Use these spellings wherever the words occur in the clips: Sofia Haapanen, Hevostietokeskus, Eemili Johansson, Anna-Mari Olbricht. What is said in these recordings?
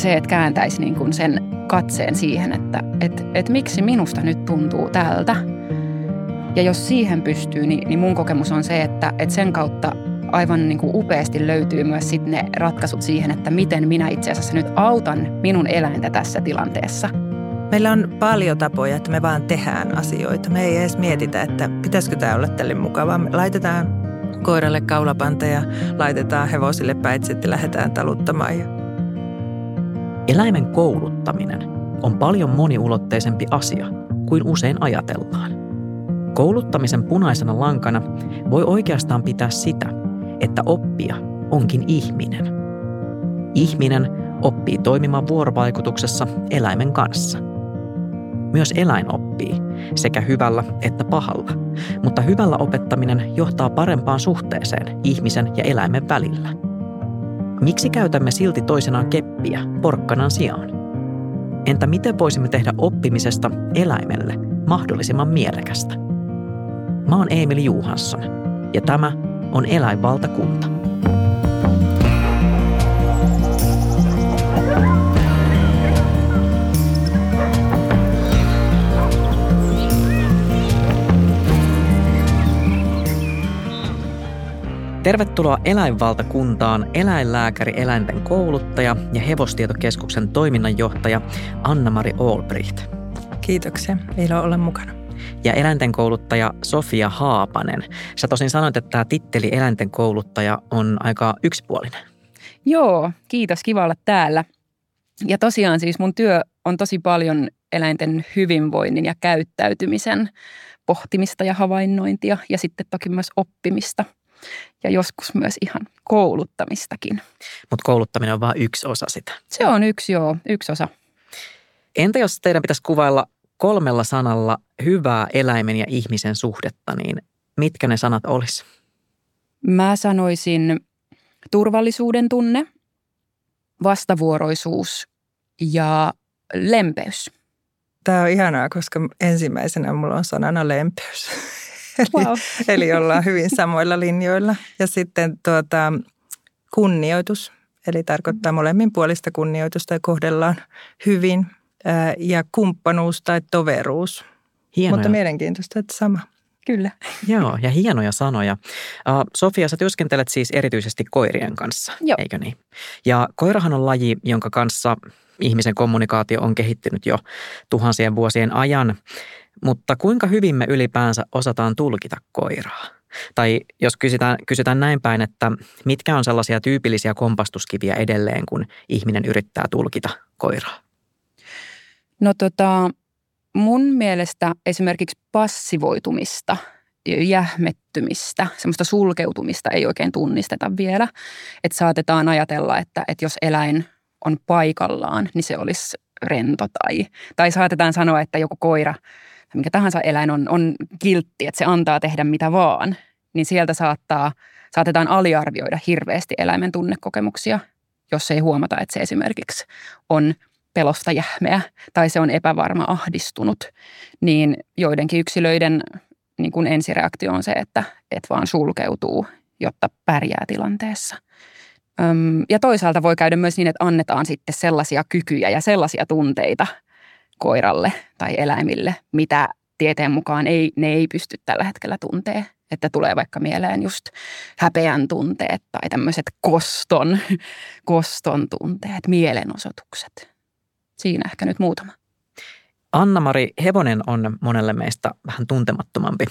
se, että kääntäisi niin kuin sen katseen siihen, että miksi minusta nyt tuntuu tältä. Ja jos siihen pystyy, niin mun kokemus on se, että sen kautta aivan niin kuin upeasti löytyy myös sit ne ratkaisut siihen, että miten minä itse asiassa nyt autan minun eläintä tässä tilanteessa. Meillä on paljon tapoja, että me vaan tehdään asioita. Me ei edes mietitä, että pitäisikö tämä olla tälle mukavaa. Me laitetaan koiralle kaulapanta ja laitetaan hevosille päitset ja lähdetään taluttamaan. Eläimen kouluttaminen on paljon moniulotteisempi asia kuin usein ajatellaan. Kouluttamisen punaisena lankana voi oikeastaan pitää sitä, että oppija onkin ihminen. Ihminen oppii toimimaan vuorovaikutuksessa eläimen kanssa. Myös eläin oppii sekä hyvällä että pahalla, mutta hyvällä opettaminen johtaa parempaan suhteeseen ihmisen ja eläimen välillä. Miksi käytämme silti toisenaan keppiä porkkanan sijaan? Entä miten voisimme tehdä oppimisesta eläimelle mahdollisimman mielekästä? Mä oon Eemili Johansson ja tämä on Eläinvaltakunta. Tervetuloa Eläinvaltakuntaan eläinlääkäri, eläinten kouluttaja ja Hevostietokeskuksen toiminnanjohtaja Anna-Mari Olbricht. Kiitoksia. Ilo olla mukana. Ja eläinten kouluttaja Sofia Haapanen. Sä tosin sanoit, että tämä titteli eläinten kouluttaja on aika yksipuolinen. Joo, kiitos. Kiva olla täällä. Ja tosiaan siis mun työ on tosi paljon eläinten hyvinvoinnin ja käyttäytymisen pohtimista ja havainnointia ja sitten toki myös oppimista. Ja joskus myös ihan kouluttamistakin. Mutta kouluttaminen on vain yksi osa sitä. Se on yksi osa. Entä jos teidän pitäisi kuvailla 3 sanalla hyvää eläimen ja ihmisen suhdetta, niin mitkä ne sanat olisi? Mä sanoisin turvallisuuden tunne, vastavuoroisuus ja lempeys. Tämä on ihanaa, koska ensimmäisenä mulla on sanana lempeys. Wow. Eli ollaan hyvin samoilla linjoilla. Ja sitten kunnioitus, eli tarkoittaa molemmin puolista kunnioitusta ja kohdellaan hyvin. Ja kumppanuus tai toveruus. Hienoja. Mutta mielenkiintoista, että sama. Kyllä. Joo, ja hienoja sanoja. Sofia, sä työskentelet siis erityisesti koirien kanssa, joo, eikö niin? Ja koirahan on laji, jonka kanssa ihmisen kommunikaatio on kehittynyt jo tuhansien vuosien ajan. Mutta kuinka hyvin me ylipäänsä osataan tulkita koiraa? Tai jos kysytään näin päin, että mitkä on sellaisia tyypillisiä kompastuskiviä edelleen, kun ihminen yrittää tulkita koiraa? No mun mielestä esimerkiksi passivoitumista, jähmettymistä, semmoista sulkeutumista ei oikein tunnisteta vielä. Että saatetaan ajatella, että jos eläin on paikallaan, niin se olisi rento tai saatetaan sanoa, että joku koira tai mikä tahansa eläin on kiltti, että se antaa tehdä mitä vaan. Niin sieltä saatetaan aliarvioida hirveästi eläimen tunnekokemuksia, jos ei huomata, että se esimerkiksi on pelosta jähmeä tai se on epävarma, ahdistunut, niin joidenkin yksilöiden niin kuin ensireaktio on se, että vaan sulkeutuu, jotta pärjää tilanteessa. Ja toisaalta voi käydä myös niin, että annetaan sitten sellaisia kykyjä ja sellaisia tunteita koiralle tai eläimille, mitä tieteen mukaan ne ei pysty tällä hetkellä tuntee. Että tulee vaikka mieleen just häpeän tunteet tai tämmöiset koston tunteet, mielenosoitukset. Siinä ehkä nyt muutama. Anna-Mari, hevonen on monelle meistä vähän tuntemattomampi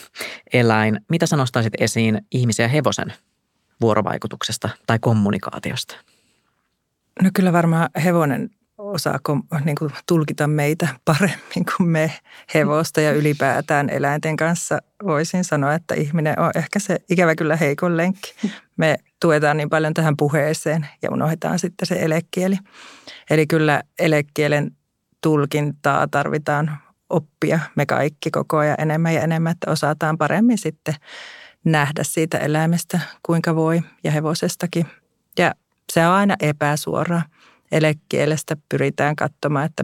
eläin. Mitä sä nostaisit esiin ihmisen ja hevosen vuorovaikutuksesta tai kommunikaatiosta? No kyllä varmaan hevonen osaa niin kuin tulkita meitä paremmin kuin me hevosta ja ylipäätään eläinten kanssa. Voisin sanoa, että ihminen on ehkä se ikävä kyllä heikon lenkki. Me tuetaan niin paljon tähän puheeseen ja unohdetaan sitten se elekieli. Eli kyllä elekielen tulkintaa tarvitaan oppia me kaikki koko ajan enemmän ja enemmän, että osataan paremmin sitten nähdä siitä eläimestä, kuinka voi, ja hevosestakin. Ja se on aina epäsuoraa. Elekielestä pyritään katsomaan, että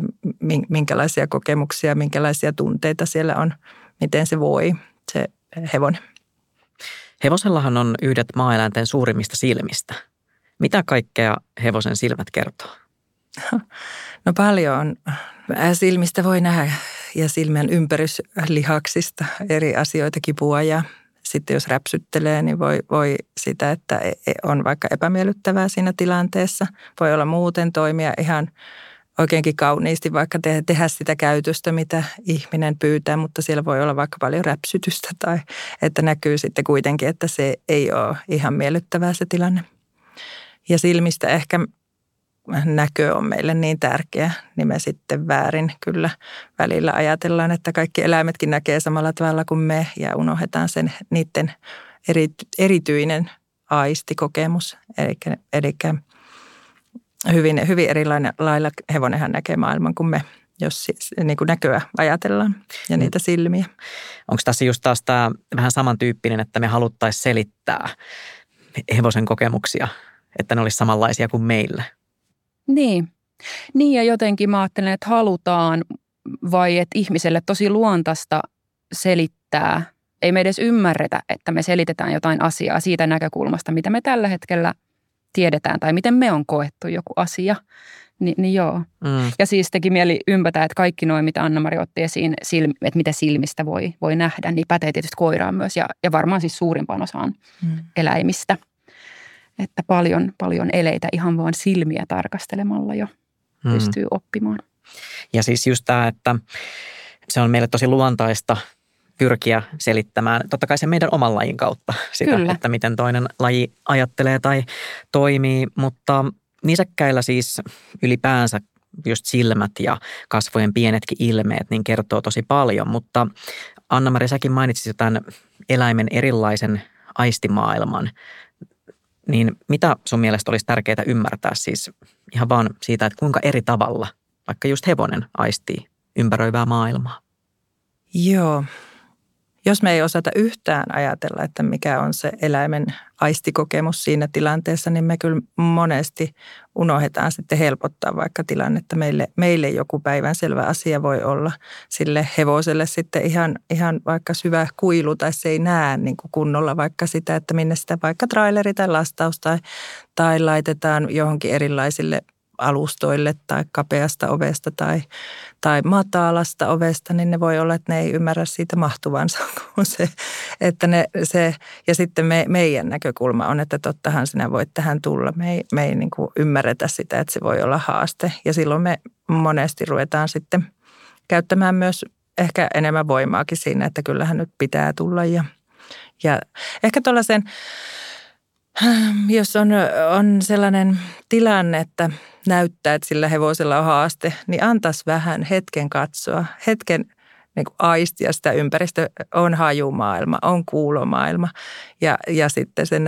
minkälaisia kokemuksia, minkälaisia tunteita siellä on, miten se voi, se hevonen. Hevosellahan on yhdet maaeläinten suurimmista silmistä. Mitä kaikkea hevosen silmät kertoo? No paljon. Silmistä voi nähdä ja silmän ympäryslihaksista eri asioita, kipua ja sitten jos räpsyttelee, niin voi sitä, että on vaikka epämiellyttävää siinä tilanteessa. Voi olla muuten toimia ihan oikeinkin kauniisti, vaikka tehdä sitä käytöstä, mitä ihminen pyytää, mutta siellä voi olla vaikka paljon räpsytystä tai että näkyy sitten kuitenkin, että se ei ole ihan miellyttävää se tilanne. Ja silmistä ehkä näkö on meille niin tärkeä, niin me sitten väärin kyllä välillä ajatellaan, että kaikki eläimetkin näkee samalla tavalla kuin me ja unohdetaan sen niiden erityinen aistikokemus. Eli hyvin, hyvin erilainen lailla hevonenhan näkee maailman kuin me, jos niin kuin näköä ajatellaan ja niitä silmiä. Onko tässä just taas tämä vähän samantyyppinen, että me haluttaisiin selittää hevosen kokemuksia, että ne olisi samanlaisia kuin meillä? Niin ja jotenkin mä ajattelen, että halutaan vai että ihmiselle tosi luontaista selittää. Ei me edes ymmärretä, että me selitetään jotain asiaa siitä näkökulmasta, mitä me tällä hetkellä tiedetään tai miten me on koettu joku asia. Niin joo. Mm. Ja siis teki mieli ympätä, että kaikki nuo, mitä Anna-Mari otti esiin, että mitä silmistä voi nähdä, niin pätee tietysti koiraan myös ja varmaan siis suurimpaan osaan eläimistä. Että paljon eleitä ihan vaan silmiä tarkastelemalla jo pystyy oppimaan. Ja siis just tämä, että se on meille tosi luontaista pyrkiä selittämään, totta kai se meidän oman lajin kautta sitä, kyllä, että miten toinen laji ajattelee tai toimii, mutta nisäkkäillä siis ylipäänsä just silmät ja kasvojen pienetkin ilmeet niin kertoo tosi paljon, mutta Anna-Mari, säkin mainitsit tämän eläimen erilaisen aistimaailman. Niin mitä sun mielestä olisi tärkeää ymmärtää siis ihan vaan siitä, että kuinka eri tavalla vaikka just hevonen aistii ympäröivää maailmaa? Joo. Jos me ei osata yhtään ajatella, että mikä on se eläimen aistikokemus siinä tilanteessa, niin me kyllä monesti unohdetaan sitten helpottaa vaikka tilannetta. Meille joku päivänselvä asia voi olla sille hevoselle sitten ihan vaikka syvä kuilu tai se ei näe niin kuin kunnolla vaikka sitä, että minne sitä vaikka traileri tai lastaus tai laitetaan johonkin erilaisille alustoille tai kapeasta ovesta tai matalasta ovesta, niin ne voi olla, että ne ei ymmärrä siitä mahtuvansa kuin se, että ja sitten meidän näkökulma on, että tottahan sinä voit tähän tulla. Me ei niin kuin ymmärretä sitä, että se voi olla haaste ja silloin me monesti ruvetaan sitten käyttämään myös ehkä enemmän voimaakin siinä, että kyllähän nyt pitää tulla ja ehkä tuollaisen, jos on sellainen tilanne, että näyttää, että sillä hevosella on haaste, niin antaisi vähän hetken katsoa, hetken niin kuin aistia sitä ympäristöä, on hajumaailma, on kuulomaailma ja sitten se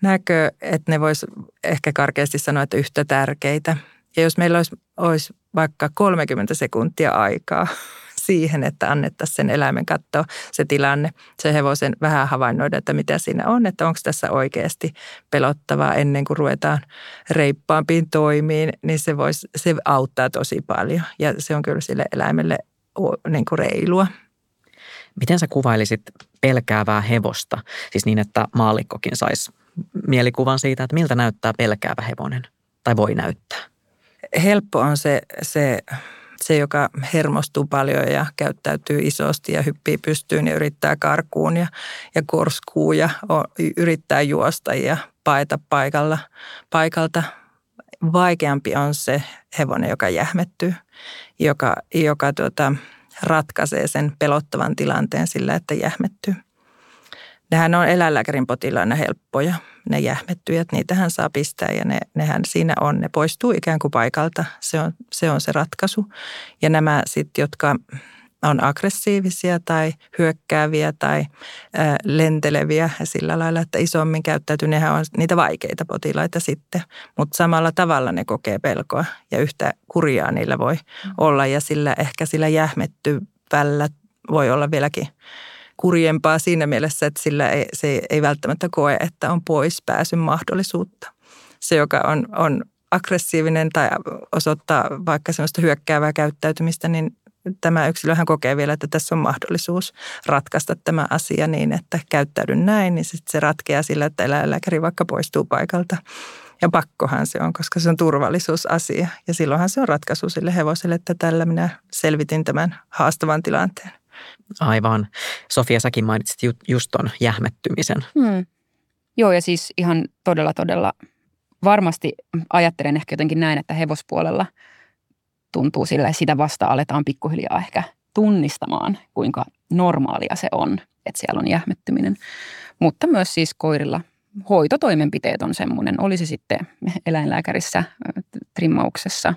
näkö, että ne vois ehkä karkeasti sanoa, että yhtä tärkeitä. Ja jos meillä olisi vaikka 30 sekuntia aikaa siihen, että annettaisiin sen eläimen katsoa se tilanne, se hevosen vähän havainnoida, että mitä siinä on, että onko tässä oikeasti pelottavaa ennen kuin ruvetaan reippaampiin toimiin, niin se auttaa tosi paljon ja se on kyllä sille eläimelle niin kuin reilua. Miten sä kuvailisit pelkäävää hevosta, siis niin, että maallikkokin saisi mielikuvan siitä, että miltä näyttää pelkäävä hevonen tai voi näyttää? Helppo on se, joka hermostuu paljon ja käyttäytyy isosti ja hyppii pystyyn ja yrittää karkuun ja korskuu ja yrittää juosta ja paeta paikalta. Vaikeampi on se hevonen, joka jähmettyy, joka ratkaisee sen pelottavan tilanteen sillä, että jähmettyy. Nehän on eläinlääkärin potilaina helppoja, ne jähmettyjät, niitähän saa pistää ja nehän siinä on, ne poistuu ikään kuin paikalta, se on se ratkaisu. Ja nämä sitten, jotka on aggressiivisia tai hyökkääviä tai lenteleviä sillä lailla, että isommin käyttäytyy, nehän on niitä vaikeita potilaita sitten. Mutta samalla tavalla ne kokee pelkoa ja yhtä kurjaa niillä voi olla ja sillä jähmettyvällä voi olla vieläkin kurjempaa siinä mielessä, että se ei välttämättä koe, että on pois pääsyn mahdollisuutta. Se, joka on aggressiivinen tai osoittaa vaikka sellaista hyökkäävää käyttäytymistä, niin tämä yksilöhän kokee vielä, että tässä on mahdollisuus ratkaista tämä asia niin, että käyttäydyn näin, niin sitten se ratkeaa sillä, että eläinlääkäri vaikka poistuu paikalta. Ja pakkohan se on, koska se on turvallisuusasia. Ja silloinhan se on ratkaisu sille hevoselle, että tällä minä selvitin tämän haastavan tilanteen. Aivan. Sofia, säkin mainitsit just ton jähmettymisen. Joo, ja siis ihan todella varmasti ajattelen ehkä jotenkin näin, että hevospuolella tuntuu sillä, että sitä vasta aletaan pikkuhiljaa ehkä tunnistamaan, kuinka normaalia se on, että siellä on jähmettyminen. Mutta myös siis koirilla hoitotoimenpiteet on semmoinen, oli se sitten eläinlääkärissä, trimmauksessa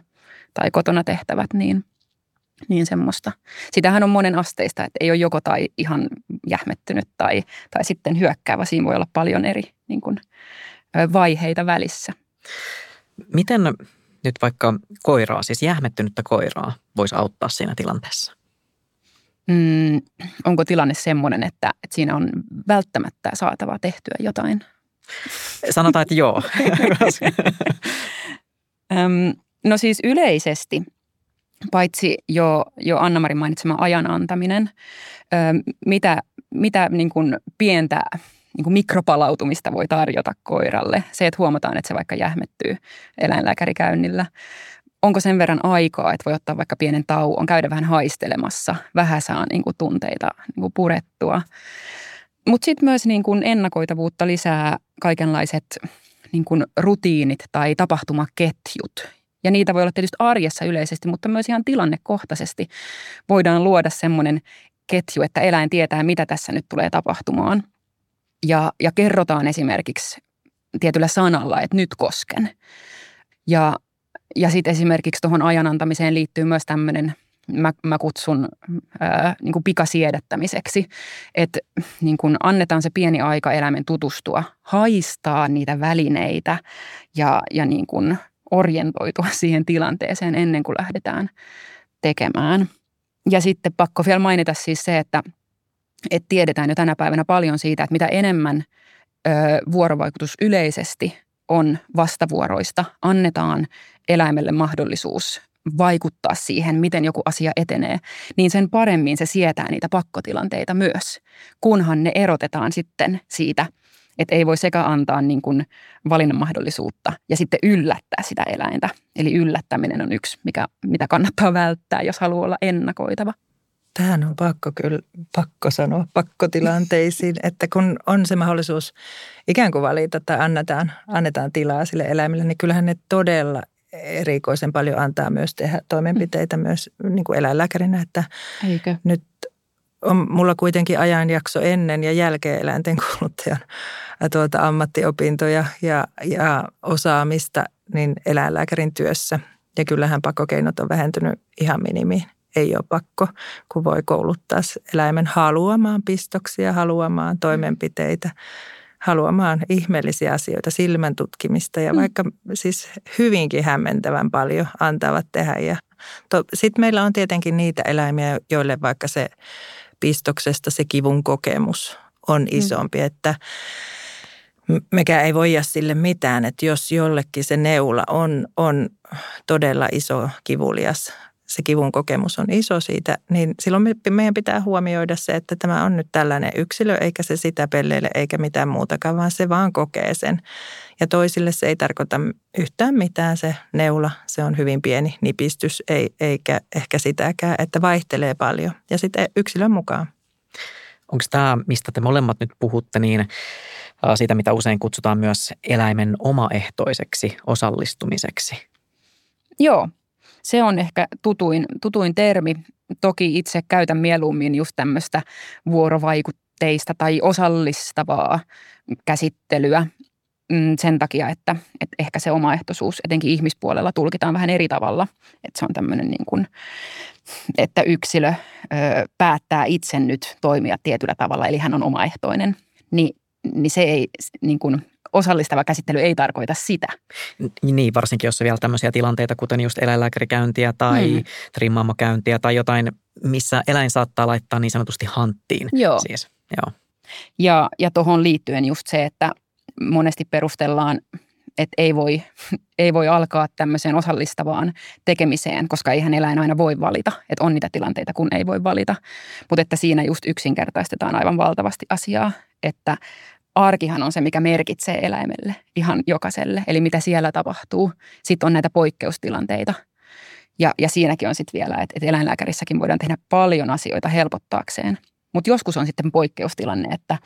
tai kotona tehtävät, niin semmoista. Sitähän on monen asteista, että ei ole joko tai ihan jähmettynyt tai sitten hyökkäävä. Siinä voi olla paljon eri niin kuin, vaiheita välissä. Miten nyt vaikka koiraa, siis jähmettynyttä koiraa, voisi auttaa siinä tilanteessa? Onko tilanne semmoinen, että siinä on välttämättä saatava tehtyä jotain? Sanotaan, että joo. No siis yleisesti, paitsi jo Anna-Mari mainitsema ajan antaminen, mitä niin kuin pientä niin kuin mikropalautumista voi tarjota koiralle. Se, että huomataan, että se vaikka jähmettyy eläinlääkärikäynnillä. Onko sen verran aikaa, että voi ottaa vaikka pienen tauon, käydä vähän haistelemassa, vähän saa niin kuin tunteita niin kuin purettua. Mutta sitten myös niin kuin ennakoitavuutta lisää kaikenlaiset niin kuin rutiinit tai tapahtumaketjut. Ja niitä voi olla tietysti arjessa yleisesti, mutta myös ihan tilannekohtaisesti voidaan luoda semmoinen ketju, että eläin tietää, mitä tässä nyt tulee tapahtumaan. Ja kerrotaan esimerkiksi tietyllä sanalla, että nyt kosken. Ja sitten esimerkiksi tuohon ajan antamiseen liittyy myös tämmöinen, mä kutsun niin kuin pikasiedättämiseksi, että niin kuin annetaan se pieni aika eläimen tutustua, haistaa niitä välineitä ja niin kuin orientoitua siihen tilanteeseen ennen kuin lähdetään tekemään. Ja sitten pakko vielä mainita siis se, että tiedetään jo tänä päivänä paljon siitä, että mitä enemmän vuorovaikutus yleisesti on vastavuoroista, annetaan eläimelle mahdollisuus vaikuttaa siihen, miten joku asia etenee, niin sen paremmin se sietää niitä pakkotilanteita myös, kunhan ne erotetaan sitten siitä, että ei voi sekä antaa niin kuin valinnan mahdollisuutta ja sitten yllättää sitä eläintä. Eli yllättäminen on yksi, mitä kannattaa välttää, jos haluaa olla ennakoitava. Tähän on pakko sanoa pakkotilanteisiin, että kun on se mahdollisuus ikään kuin valita tai annetaan tilaa sille eläimille, niin kyllähän ne todella erikoisen paljon antaa myös tehdä toimenpiteitä myös niin kuin eläinlääkärinä, että eikö? Nyt on mulla kuitenkin ajanjakso ennen ja jälkeen eläinten kouluttajan ammattiopintoja ja osaamista niin eläinlääkärin työssä. Ja kyllähän pakkokeinot on vähentynyt ihan minimiin. Ei ole pakko, kun voi kouluttaa eläimen haluamaan pistoksia, haluamaan toimenpiteitä, haluamaan ihmeellisiä asioita, silmän tutkimista ja vaikka siis hyvinkin hämmentävän paljon antavat tehdä. Ja sitten meillä on tietenkin niitä eläimiä, joille vaikka se pistoksesta se kivun kokemus on isompi, että mekään ei voida sille mitään, että jos jollekin se neula on todella iso kivulias, se kivun kokemus on iso siitä, niin silloin meidän pitää huomioida se, että tämä on nyt tällainen yksilö, eikä se sitä pelleile eikä mitään muutakaan, vaan se vaan kokee sen. Ja toisille se ei tarkoita yhtään mitään se neula, se on hyvin pieni nipistys, eikä ehkä sitäkään, että vaihtelee paljon ja sitten yksilön mukaan. Onko tämä, mistä te molemmat nyt puhutte, niin siitä, mitä usein kutsutaan myös eläimen omaehtoiseksi osallistumiseksi? Joo. Se on ehkä tutuin termi. Toki itse käytän mieluummin just tämmöistä vuorovaikutteista tai osallistavaa käsittelyä sen takia, että ehkä se omaehtoisuus etenkin ihmispuolella tulkitaan vähän eri tavalla. Että se on tämmöinen niin kuin, että yksilö päättää itse nyt toimia tietyllä tavalla, eli hän on omaehtoinen, niin se ei niin kuin osallistava käsittely ei tarkoita sitä. Niin, varsinkin jos on vielä tämmöisiä tilanteita, kuten just eläinlääkärikäyntiä tai trimmaamokäyntiä tai jotain, missä eläin saattaa laittaa niin sanotusti hanttiin. Joo. Siis, joo. Ja tuohon liittyen just se, että monesti perustellaan, että ei voi alkaa tämmöiseen osallistavaan tekemiseen, koska eihän eläin aina voi valita. Että on niitä tilanteita, kun ei voi valita. Mutta että siinä just yksinkertaistetaan aivan valtavasti asiaa, että arkihan on se, mikä merkitsee eläimelle, ihan jokaiselle. Eli mitä siellä tapahtuu. Sitten on näitä poikkeustilanteita. Ja siinäkin on sitten vielä, että eläinlääkärissäkin voidaan tehdä paljon asioita helpottaakseen. Mutta joskus on sitten poikkeustilanne, että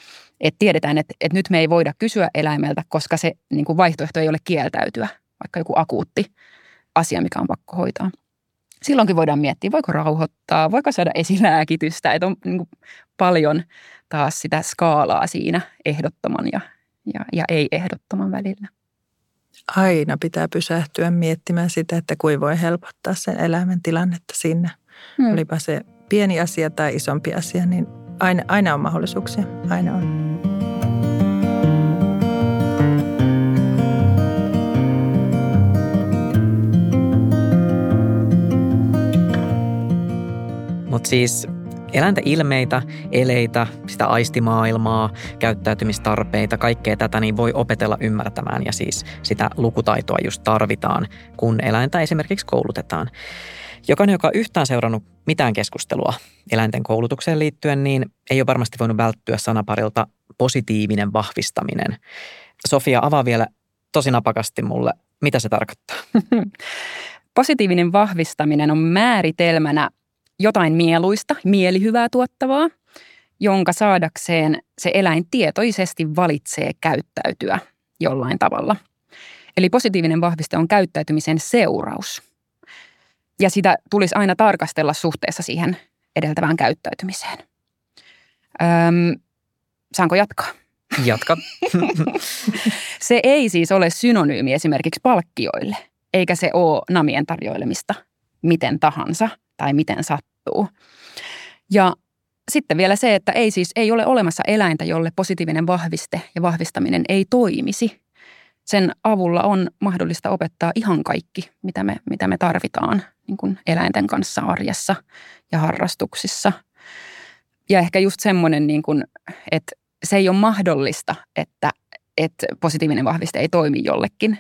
tiedetään, että nyt me ei voida kysyä eläimeltä, koska se niin kuin vaihtoehto ei ole kieltäytyä. Vaikka joku akuutti asia, mikä on pakko hoitaa. Silloinkin voidaan miettiä, voiko rauhoittaa, voiko saada esilääkitystä. Että on niin kuin paljon taas sitä skaalaa siinä ehdottoman ja ei-ehdottoman välillä. Aina pitää pysähtyä miettimään sitä, että kuin voi helpottaa sen eläimen tilannetta sinne. Olipa se pieni asia tai isompi asia, niin aina on mahdollisuuksia. Aina on. Mutta siis eläinten ilmeitä, eleitä, sitä aistimaailmaa, käyttäytymistarpeita, kaikkea tätä niin voi opetella ymmärtämään ja siis sitä lukutaitoa just tarvitaan, kun eläintä esimerkiksi koulutetaan. Jokainen, joka on yhtään seurannut mitään keskustelua eläinten koulutukseen liittyen, niin ei ole varmasti voinut välttyä sanaparilta positiivinen vahvistaminen. Sofia, avaa vielä tosi napakasti mulle, mitä se tarkoittaa? Positiivinen vahvistaminen on määritelmänä jotain mieluista, mielihyvää tuottavaa, jonka saadakseen se eläin tietoisesti valitsee käyttäytyä jollain tavalla. Eli positiivinen vahviste on käyttäytymisen seuraus. Ja sitä tulisi aina tarkastella suhteessa siihen edeltävään käyttäytymiseen. Saanko jatkaa? Jatka. Se ei siis ole synonyymi esimerkiksi palkkioille, eikä se ole namien tarjoilemista miten tahansa tai miten sattuu. Ja sitten vielä se, että ei ole olemassa eläintä, jolle positiivinen vahviste ja vahvistaminen ei toimisi. Sen avulla on mahdollista opettaa ihan kaikki, mitä me tarvitaan niin kuin eläinten kanssa arjessa ja harrastuksissa. Ja ehkä just semmoinen, niin kuin, että se ei ole mahdollista, että positiivinen vahviste ei toimi jollekin.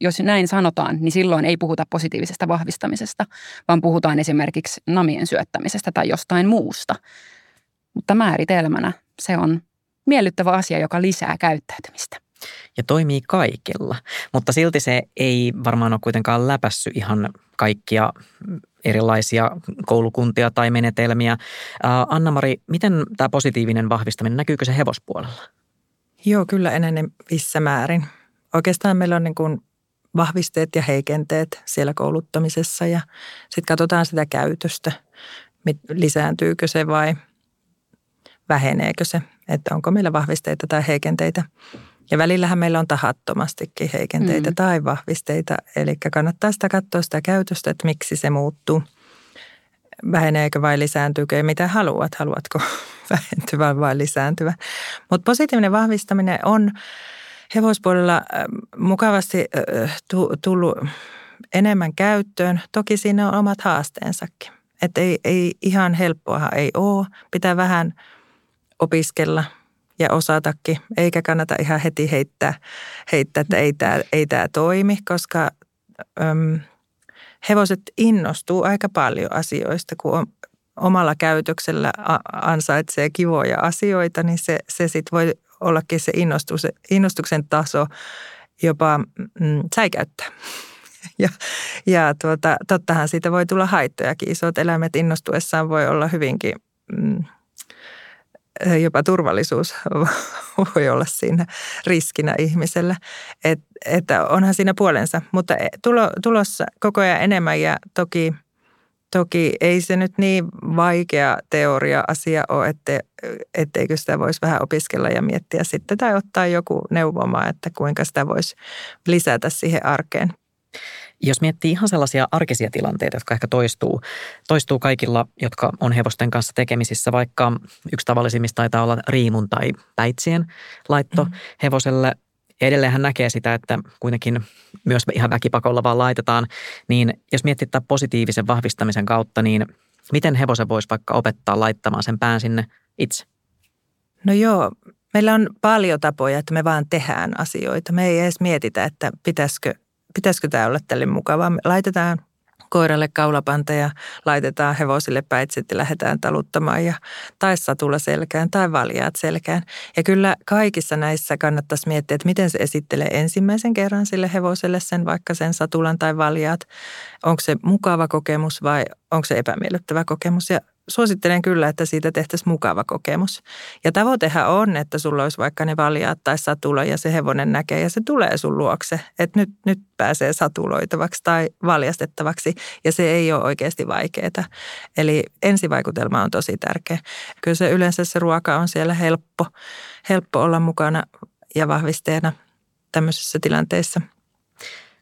Jos näin sanotaan, niin silloin ei puhuta positiivisesta vahvistamisesta, vaan puhutaan esimerkiksi namien syöttämisestä tai jostain muusta. Mutta määritelmänä se on miellyttävä asia, joka lisää käyttäytymistä. Ja toimii kaikilla, mutta silti se ei varmaan ole kuitenkaan läpässyt ihan kaikkia erilaisia koulukuntia tai menetelmiä. Anna-Mari, miten tämä positiivinen vahvistaminen, näkyykö se hevospuolella? Joo, kyllä enenevissä määrin. Oikeastaan meillä on niin kuin vahvisteet ja heikenteet siellä kouluttamisessa ja sitten katsotaan sitä käytöstä, lisääntyykö se vai väheneekö se, että onko meillä vahvisteita tai heikenteitä. Ja välillähän meillä on tahattomastikin heikenteitä tai vahvisteita, eli kannattaa sitä katsoa sitä käytöstä, että miksi se muuttuu. Väheneekö vai lisääntyykö ja mitä haluat, haluatko vähentyvä vai lisääntyvä. Mutta positiivinen vahvistaminen on hevospuolella mukavasti tullut enemmän käyttöön. Toki siinä on omat haasteensakin, että ei ihan helppoahan ei ole, pitää vähän opiskella. Ja osatakin, eikä kannata ihan heti heittää että ei tämä toimi, koska hevoset innostuu aika paljon asioista, kun omalla käytöksellä ansaitsee kivoja asioita, niin se sitten voi ollakin se innostuksen taso jopa säikäyttää. Ja tottahan siitä voi tulla haittojakin. Isot eläimet innostuessaan voi olla hyvinkin... Jopa turvallisuus voi olla siinä riskinä ihmisellä, että onhan siinä puolensa, mutta tulossa koko ajan enemmän ja toki ei se nyt niin vaikea teoria-asia ole, etteikö sitä voisi vähän opiskella ja miettiä sitten tai ottaa joku neuvomaan, että kuinka sitä voisi lisätä siihen arkeen. Jos miettii ihan sellaisia arkisia tilanteita, jotka ehkä toistuu kaikilla, jotka on hevosten kanssa tekemisissä, vaikka yksi tavallisimmista taitaa olla riimun tai päitsien laitto hevoselle. Ja edelleen hän näkee sitä, että kuitenkin myös ihan väkipakolla vaan laitetaan. Niin jos miettii tämän positiivisen vahvistamisen kautta, niin miten hevosen voisi vaikka opettaa laittamaan sen pään sinne itse? No joo, meillä on paljon tapoja, että me vaan tehdään asioita. Me ei edes mietitä, että pitäisikö tämä olla tälle mukavaa? Me laitetaan koiralle kaulapanteja, laitetaan hevosille päitset ja lähdetään taluttamaan ja tai satulla selkään tai valjaat selkään. Ja kyllä kaikissa näissä kannattaisi miettiä, että miten se esittelee ensimmäisen kerran sille hevoselle sen vaikka sen satulan tai valjaat. Onko se mukava kokemus vai onko se epämiellyttävä kokemus ja suosittelen kyllä, että siitä tehtäisiin mukava kokemus. Ja tavoitehan on, että sulla olisi vaikka ne valjaat tai satula ja se hevonen näkee ja se tulee sun luokse. Että nyt pääsee satuloitavaksi tai valjastettavaksi ja se ei ole oikeasti vaikeaa. Eli ensivaikutelma on tosi tärkeä. Kyllä se yleensä se ruoka on siellä helppo olla mukana ja vahvisteena tämmöisissä tilanteissa.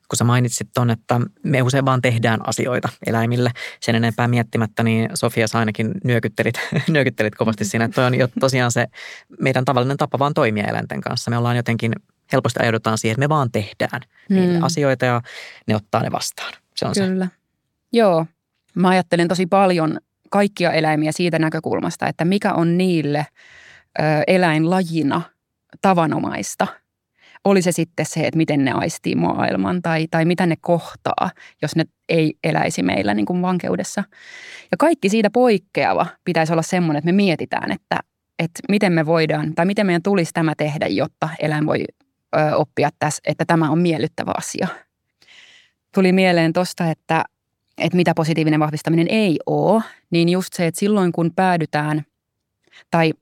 Kun sä mainitsit ton, että me usein vaan tehdään asioita eläimille sen enempää miettimättä, niin Sofia sä ainakin nyökyttelit kovasti siinä. Että toi on jo tosiaan se meidän tavallinen tapa vaan toimia eläinten kanssa. Me ollaan jotenkin, helposti ajaudutaan siihen, että me vaan tehdään niille asioita ja ne ottaa ne vastaan. Se on kyllä. Se. Joo. Mä ajattelen tosi paljon kaikkia eläimiä siitä näkökulmasta, että mikä on niille eläinlajina tavanomaista. Oli se sitten se, että miten ne aistii maailman tai mitä ne kohtaa, jos ne ei eläisi meillä niin kuin vankeudessa. Ja kaikki siitä poikkeava pitäisi olla semmoinen, että me mietitään, että miten me voidaan tai miten meidän tulisi tämä tehdä, jotta eläin voi oppia tässä, että tämä on miellyttävä asia. Tuli mieleen tuosta, että mitä positiivinen vahvistaminen ei ole, niin just se, että silloin kun päädytään tai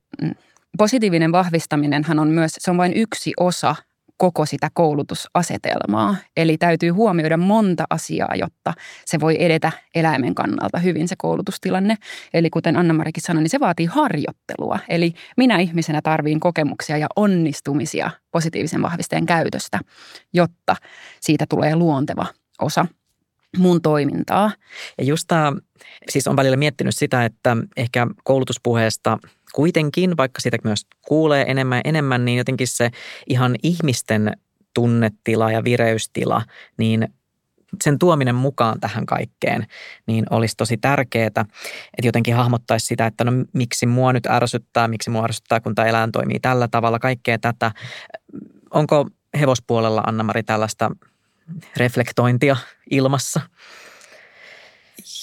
positiivinen vahvistaminenhan on myös, se on vain yksi osa koko sitä koulutusasetelmaa. Eli täytyy huomioida monta asiaa, jotta se voi edetä eläimen kannalta hyvin se koulutustilanne. Eli kuten Anna-Marikin sanoi, niin se vaatii harjoittelua. Eli minä ihmisenä tarviin kokemuksia ja onnistumisia positiivisen vahvisteen käytöstä, jotta siitä tulee luonteva osa mun toimintaa. Ja just siis on välillä miettinyt sitä, että ehkä koulutuspuheesta kuitenkin, vaikka siitä myös kuulee enemmän, niin jotenkin se ihan ihmisten tunnetila ja vireystila, niin sen tuominen mukaan tähän kaikkeen, niin olisi tosi tärkeää, että jotenkin hahmottaisi sitä, että no miksi mua ärsyttää, kun tämä eläin toimii tällä tavalla, kaikkea tätä. Onko hevospuolella, Anna-Mari, tällaista reflektointia ilmassa?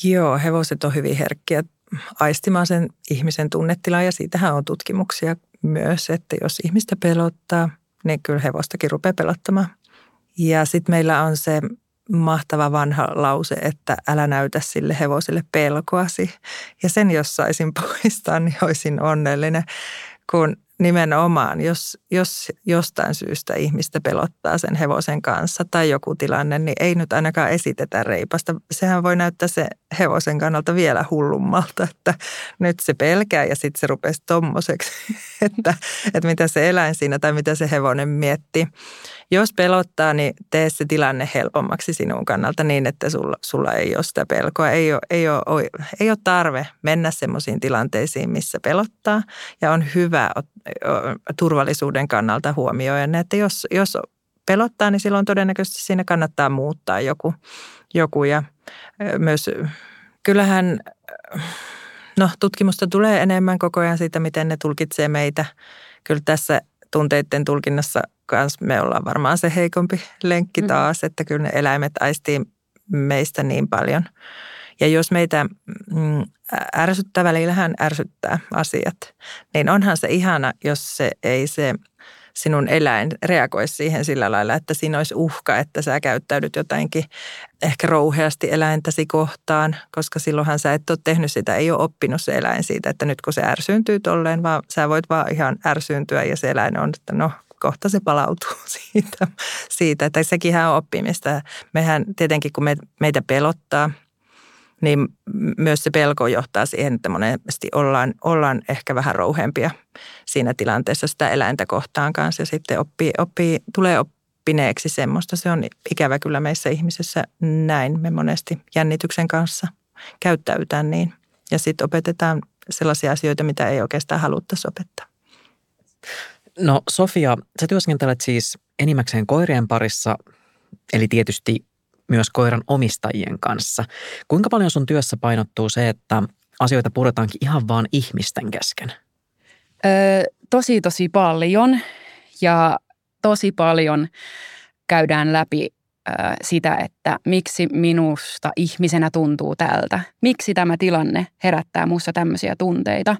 Joo, hevoset on hyvin herkkiä aistimaan sen ihmisen tunnetilaa ja siitähän on tutkimuksia myös, että jos ihmistä pelottaa, niin kyllä hevostakin rupeaa pelottamaan. Ja sitten meillä on se mahtava vanha lause, että älä näytä sille hevoselle pelkoasi. Ja sen jos saisin poistaa, niin olisin onnellinen, kun nimenomaan, jos jostain syystä ihmistä pelottaa sen hevosen kanssa tai joku tilanne, niin ei nyt ainakaan esitetä reipasta. Sehän voi näyttää se hevosen kannalta vielä hullummalta, että nyt se pelkää ja sitten se rupesi tommoseksi, että mitä se eläin siinä tai mitä se hevonen miettii. Jos pelottaa, niin tee se tilanne helpommaksi sinun kannalta niin, että sulla ei ole sitä pelkoa. Ei ole tarve mennä semmoisiin tilanteisiin, missä pelottaa ja on hyvä turvallisuuden kannalta huomioida, että jos pelottaa, niin silloin todennäköisesti siinä kannattaa muuttaa joku ja myös kyllähän tutkimusta tulee enemmän koko ajan siitä, miten ne tulkitsee meitä. Kyllä tässä tunteiden tulkinnassa kanssa me ollaan varmaan se heikompi lenkki taas, että kyllä ne eläimet aistii meistä niin paljon. Ja jos meitä ärsyttää, välillähän ärsyttää asiat, niin onhan se ihana, jos se sinun eläin reagoi siihen sillä lailla, että siinä olisi uhka, että sä käyttäydyt jotainkin ehkä rouheasti eläintäsi kohtaan, koska silloinhan sä et ole tehnyt sitä, ei ole oppinut se eläin siitä, että nyt kun se ärsyyntyy tolleen, vaan sä voit vaan ihan ärsyyntyä ja se eläin on, että no kohta se palautuu siitä. Että sekinhän on oppimista. Mehän tietenkin, kun meitä pelottaa, niin myös se pelko johtaa siihen, että monesti ollaan ehkä vähän rouheempia siinä tilanteessa sitä eläintä kohtaan kanssa ja sitten tulee oppineeksi semmoista. Se on ikävä kyllä meissä ihmisissä näin. Me monesti jännityksen kanssa käyttäydytään niin ja sitten opetetaan sellaisia asioita, mitä ei oikeastaan haluttaisi opettaa. No Sofia, sä työskentelet siis enimmäkseen koirien parissa, eli tietysti myös koiran omistajien kanssa. Kuinka paljon sun työssä painottuu se, että asioita puretaankin ihan vaan ihmisten kesken? Tosi paljon ja tosi paljon käydään läpi sitä, että miksi minusta ihmisenä tuntuu tältä. Miksi tämä tilanne herättää minussa tämmöisiä tunteita.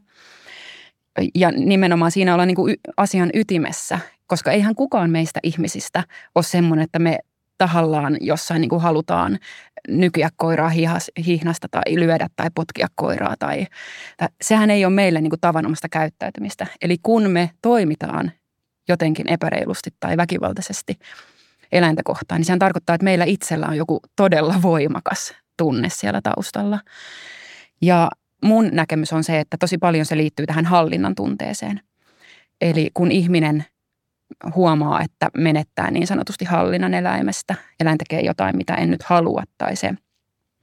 Ja nimenomaan siinä ollaan niin kuin asian ytimessä, koska eihän kukaan meistä ihmisistä ole semmoinen, että me tahallaan jossain niin kuin halutaan nykyä koiraa hihnasta tai lyödä tai potkia koiraa. Tai sehän ei ole meille niin kuin tavanomaista käyttäytymistä. Eli kun me toimitaan jotenkin epäreilusti tai väkivaltaisesti eläintä kohtaan, niin sehän tarkoittaa, että meillä itsellä on joku todella voimakas tunne siellä taustalla. Ja mun näkemys on se, että tosi paljon se liittyy tähän hallinnan tunteeseen. Eli kun ihminen huomaa, että menettää niin sanotusti hallinnan eläimestä, eläin tekee jotain, mitä en nyt halua, tai se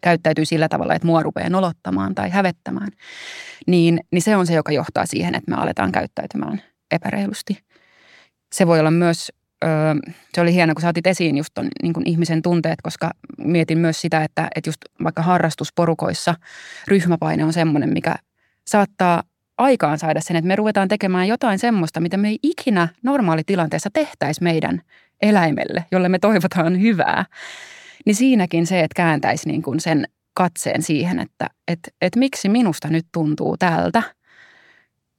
käyttäytyy sillä tavalla, että mua rupeaa nolottamaan tai hävettämään, niin se on se, joka johtaa siihen, että me aletaan käyttäytymään epäreilusti. Se voi olla myös, se oli hienoa, kun sä otit esiin just ton niin kuin ihmisen tunteet, koska mietin myös sitä, että just vaikka harrastusporukoissa ryhmäpaine on semmoinen, mikä saattaa aikaan saada sen, että me ruvetaan tekemään jotain semmoista, mitä me ei ikinä normaalitilanteessa tehtäisi meidän eläimelle, jolle me toivotaan hyvää. Niin siinäkin se, että kääntäisi niin kuin sen katseen siihen, että miksi minusta nyt tuntuu tältä.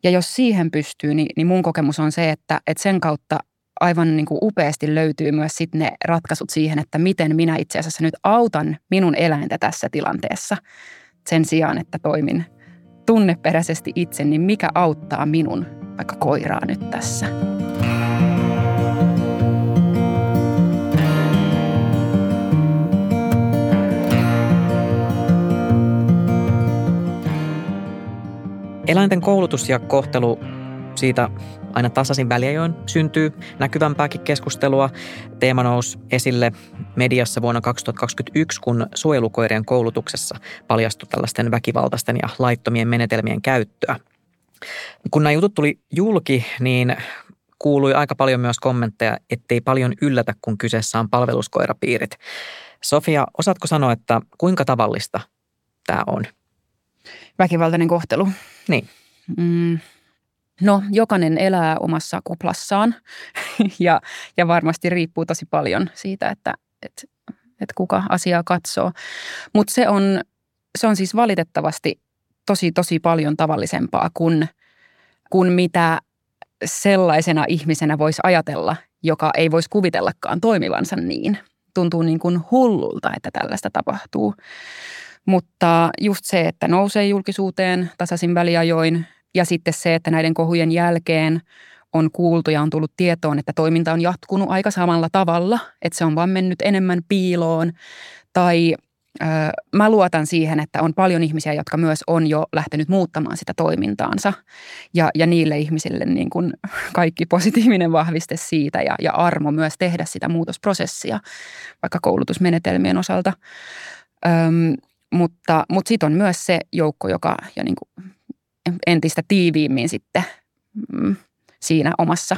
Ja jos siihen pystyy, niin mun kokemus on se, että sen kautta aivan niin kuin upeasti löytyy myös sit ne ratkaisut siihen, että miten minä itse asiassa nyt autan minun eläintä tässä tilanteessa sen sijaan, että toimin tunneperäisesti itse, niin mikä auttaa minun vaikka koiraa nyt tässä. Eläinten koulutus ja kohtelu, siitä aina tasaisin väliajoin syntyy näkyvämpääkin keskustelua. Teema nousi esille mediassa vuonna 2021, kun suojelukoirien koulutuksessa paljastui tällaisten väkivaltaisten ja laittomien menetelmien käyttöä. Kun nämä jutut tuli julki, niin kuului aika paljon myös kommentteja, ettei paljon yllätä, kun kyseessä on palveluskoirapiirit. Sofia, osaatko sanoa, että kuinka tavallista tämä on? Väkivaltainen kohtelu. Niin. No, jokainen elää omassa kuplassaan ja varmasti riippuu tosi paljon siitä, että kuka asiaa katsoo. Mutta se on siis valitettavasti tosi paljon tavallisempaa kuin mitä sellaisena ihmisenä voisi ajatella, joka ei voisi kuvitellakaan toimivansa niin. Tuntuu niin kuin hullulta, että tällaista tapahtuu. Mutta just se, että nousee julkisuuteen tasaisin väliajoin ja sitten se, että näiden kohujen jälkeen on kuultu ja on tullut tietoon, että toiminta on jatkunut aika samalla tavalla, että se on vaan mennyt enemmän piiloon. Tai mä luotan siihen, että on paljon ihmisiä, jotka myös on jo lähtenyt muuttamaan sitä toimintaansa ja niille ihmisille niin kuin kaikki positiivinen vahviste siitä ja armo myös tehdä sitä muutosprosessia vaikka koulutusmenetelmien osalta. Mutta sitten on myös se joukko, joka jo niin kuin entistä tiiviimmin sitten siinä omassa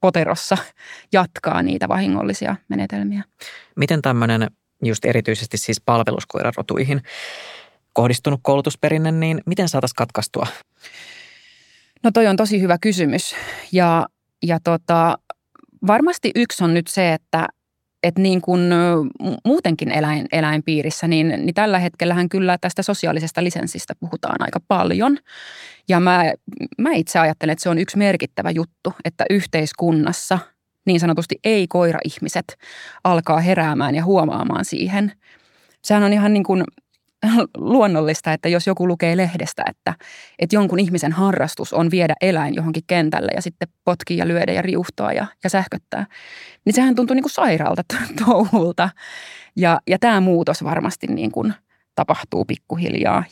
poterossa jatkaa niitä vahingollisia menetelmiä. Miten tämmöinen just erityisesti siis palveluskoirarotuihin kohdistunut koulutusperinne, niin miten saataisiin katkaistua? No toi on tosi hyvä kysymys ja varmasti yksi on nyt se, että niin kuin muutenkin eläinpiirissä, niin tällä hetkellähän kyllä tästä sosiaalisesta lisenssistä puhutaan aika paljon. Ja mä itse ajattelen, että se on yksi merkittävä juttu, että yhteiskunnassa niin sanotusti ei-koira-ihmiset alkaa heräämään ja huomaamaan siihen. Sehän on ihan niin kuin luonnollista, että jos joku lukee lehdestä, että jonkun ihmisen harrastus on viedä eläin johonkin kentälle ja sitten potkia ja lyödä ja riuhtoa ja sähköttää, niin sehän tuntuu niin kuin sairaalta touhulta. Ja tämä muutos varmasti niin kuin tapahtuu pikkuhiljaa.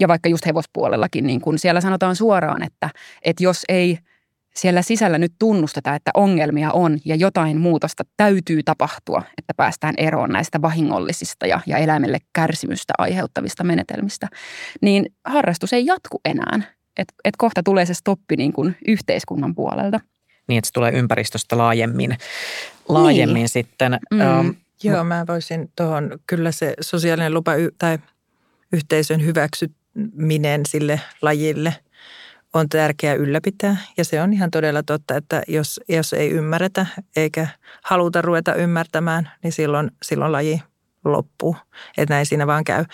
Ja vaikka just hevospuolellakin, niin kuin siellä sanotaan suoraan, että jos ei siellä sisällä nyt tunnusteta, että ongelmia on ja jotain muutosta täytyy tapahtua, että päästään eroon näistä vahingollisista ja eläimelle kärsimystä aiheuttavista menetelmistä, niin harrastus ei jatku enää. Et kohta tulee se stoppi niin kuin yhteiskunnan puolelta. Niin, että se tulee ympäristöstä laajemmin niin. Sitten. Joo, mä voisin tuohon, kyllä se sosiaalinen lupa tai yhteisön hyväksyminen sille lajille on tärkeää ylläpitää. Ja se on ihan todella totta, että jos ei ymmärretä eikä haluta ruveta ymmärtämään, niin silloin laji loppuu. Että näin siinä vaan käy.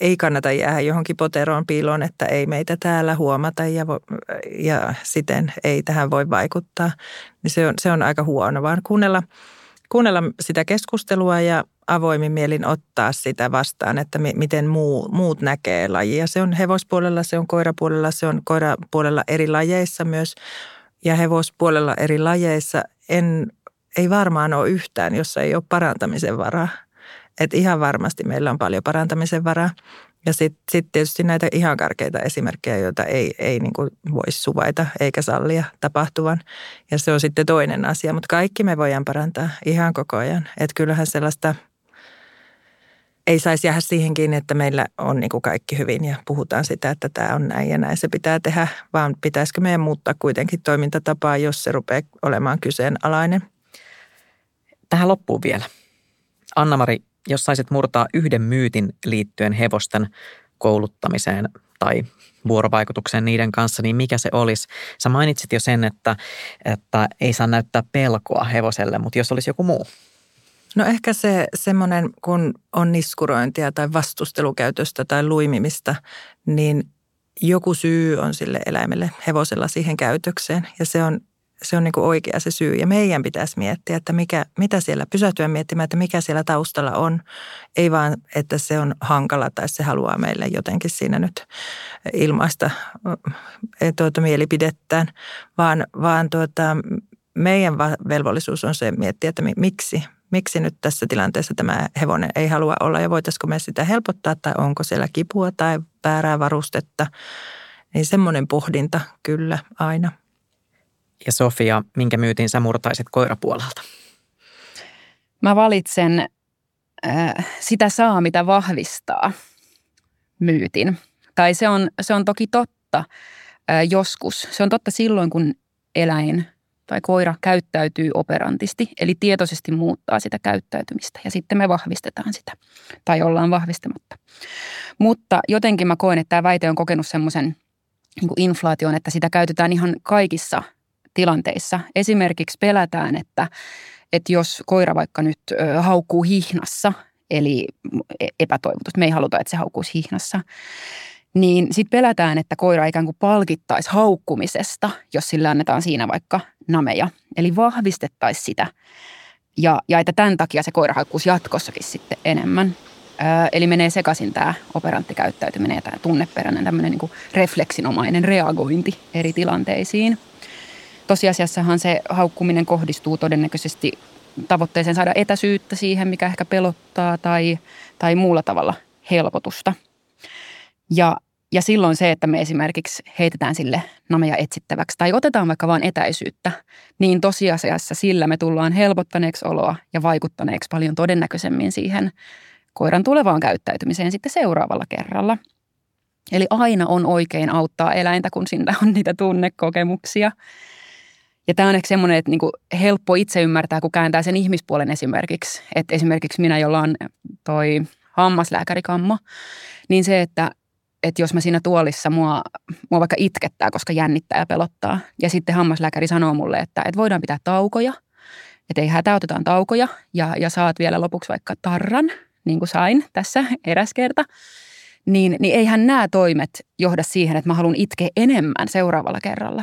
Ei kannata jäädä johonkin poteroon piiloon, että ei meitä täällä huomata ja siten ei tähän voi vaikuttaa. Niin se on aika huono, vaan kuunnella sitä keskustelua ja avoimin mielin ottaa sitä vastaan, että miten muut näkee lajia. Se on hevospuolella, se on koirapuolella, eri lajeissa myös ja hevospuolella eri lajeissa ei varmaan ole yhtään, jossa ei ole parantamisen varaa. Et ihan varmasti meillä on paljon parantamisen varaa. Ja sitten tietysti näitä ihan karkeita esimerkkejä, joita ei niin kuin voi suvaita eikä sallia tapahtuvan. Ja se on sitten toinen asia, mutta kaikki me voidaan parantaa ihan koko ajan. Että kyllähän sellaista ei saisi jäädä siihenkin, että meillä on niin kuin kaikki hyvin ja puhutaan sitä, että tämä on näin ja näin se pitää tehdä. Vaan pitäisikö meidän muuttaa kuitenkin toimintatapaa, jos se rupeaa olemaan kyseenalainen. Tähän loppuun vielä. Anna-Mari, jos saisit murtaa yhden myytin liittyen hevosten kouluttamiseen tai vuorovaikutukseen niiden kanssa, niin mikä se olisi? Sä mainitsit jo sen, että ei saa näyttää pelkoa hevoselle, mutta jos olisi joku muu? No ehkä se semmoinen, kun on niskurointia tai vastustelukäytöstä tai luimimista, niin joku syy on sille eläimelle hevosella siihen käytökseen ja se on niin kuin oikea se syy ja meidän pitäisi miettiä, että mitä siellä pysähtyä miettimään, että mikä siellä taustalla on. Ei vaan, että se on hankala tai se haluaa meille jotenkin siinä nyt ilmaista mielipidettään, vaan meidän velvollisuus on se miettiä, että miksi nyt tässä tilanteessa tämä hevonen ei halua olla ja voitaisiko me sitä helpottaa tai onko siellä kipua tai väärää varustetta. Niin semmoinen pohdinta kyllä aina. Ja Sofia, minkä myytin sä murtaisit koirapuolelta? Mä valitsen sitä saa, mitä vahvistaa myytin. Tai se on toki totta joskus. Se on totta silloin, kun eläin tai koira käyttäytyy operantisti, eli tietoisesti muuttaa sitä käyttäytymistä. Ja sitten me vahvistetaan sitä, tai ollaan vahvistamatta. Mutta jotenkin mä koen, että tämä väite on kokenut semmoisen niin kuin inflaation, että sitä käytetään ihan kaikissa tilanteissa. Esimerkiksi pelätään, että jos koira vaikka nyt haukkuu hihnassa, eli epätoivotusti, me ei haluta, että se haukkuisi hihnassa, niin sitten pelätään, että koira ikään kuin palkittaisi haukkumisesta, jos sillä annetaan siinä vaikka nameja. Eli vahvistettaisiin sitä ja että tämän takia se koira haukkuisi jatkossakin sitten enemmän. Eli menee sekaisin tämä operanttikäyttäytyminen ja tämä tunneperäinen tämmöinen niin kuin refleksinomainen reagointi eri tilanteisiin. Tosiasiassahan se haukkuminen kohdistuu todennäköisesti tavoitteeseen saada etäisyyttä siihen, mikä ehkä pelottaa tai muulla tavalla helpotusta. Ja silloin se, että me esimerkiksi heitetään sille nameja etsittäväksi tai otetaan vaikka vain etäisyyttä, niin tosiasiassa sillä me tullaan helpottaneeksi oloa ja vaikuttaneeksi paljon todennäköisemmin siihen koiran tulevaan käyttäytymiseen sitten seuraavalla kerralla. Eli aina on oikein auttaa eläintä, kun siinä on niitä tunnekokemuksia. Ja tämä on ehkä semmoinen, että niinku helppo itse ymmärtää, kun kääntää sen ihmispuolen esimerkiksi. Että esimerkiksi minä, jolla on toi hammaslääkärikamma, niin se, että jos mä siinä tuolissa mua vaikka itkettää, koska jännittää ja pelottaa. Ja sitten hammaslääkäri sanoo mulle, että voidaan pitää taukoja, että ei hätää, otetaan taukoja ja saat vielä lopuksi vaikka tarran, niin kuin sain tässä eräs kerta. Niin eihän nämä toimet johda siihen, että mä haluan itkeä enemmän seuraavalla kerralla,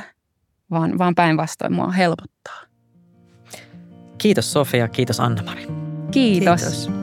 vaan päinvastoin mua helpottaa. Kiitos Sofia, kiitos Anna-Mari. Kiitos.